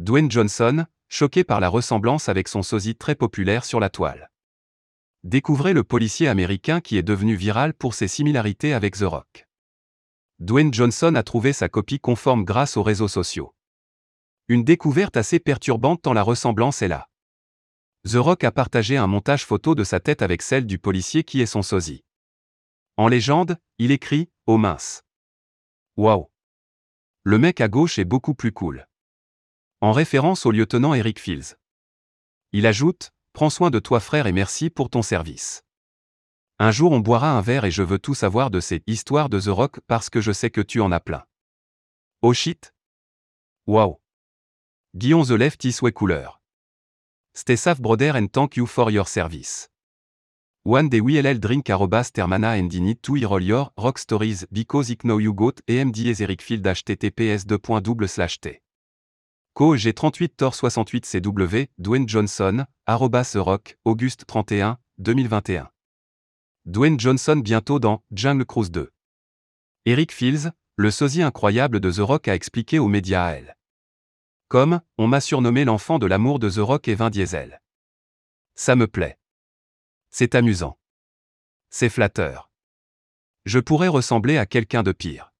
Dwayne Johnson, choqué par la ressemblance avec son sosie très populaire sur la toile. Découvrez le policier américain qui est devenu viral pour ses similarités avec The Rock. Dwayne Johnson a trouvé sa copie conforme grâce aux réseaux sociaux. Une découverte assez perturbante tant la ressemblance est là. The Rock a partagé un montage photo de sa tête avec celle du policier qui est son sosie. En légende, il écrit « Oh mince ». Waouh. Le mec à gauche est beaucoup plus cool. En référence au lieutenant Eric Fields. Il ajoute « Prends soin de toi frère et merci pour ton service. Un jour on boira un verre et je veux tout savoir de ces « histoires de The Rock parce que je sais que tu en as plein. » Oh shit. Waouh. Guillaume The Left Is Way Cooler. Stay safe brother and thank you for your service. One day we will drink @Termana and need to hear all your rock stories because I know you got AMDS Eric Field https://t. Co G38Tor68CW, Dwayne Johnson, @The Rock, Auguste 31, 2021. Dwayne Johnson bientôt dans Jungle Cruise 2. Eric Fields, le sosie incroyable de The Rock a expliqué aux médias AL. Comme, on m'a surnommé l'enfant de l'amour de The Rock et Vin Diesel. Ça me plaît. C'est amusant. C'est flatteur. Je pourrais ressembler à quelqu'un de pire.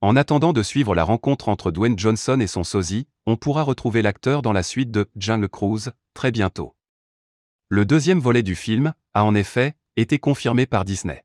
En attendant de suivre la rencontre entre Dwayne Johnson et son sosie, on pourra retrouver l'acteur dans la suite de Jungle Cruise, très bientôt. Le deuxième volet du film, a en effet, été confirmé par Disney.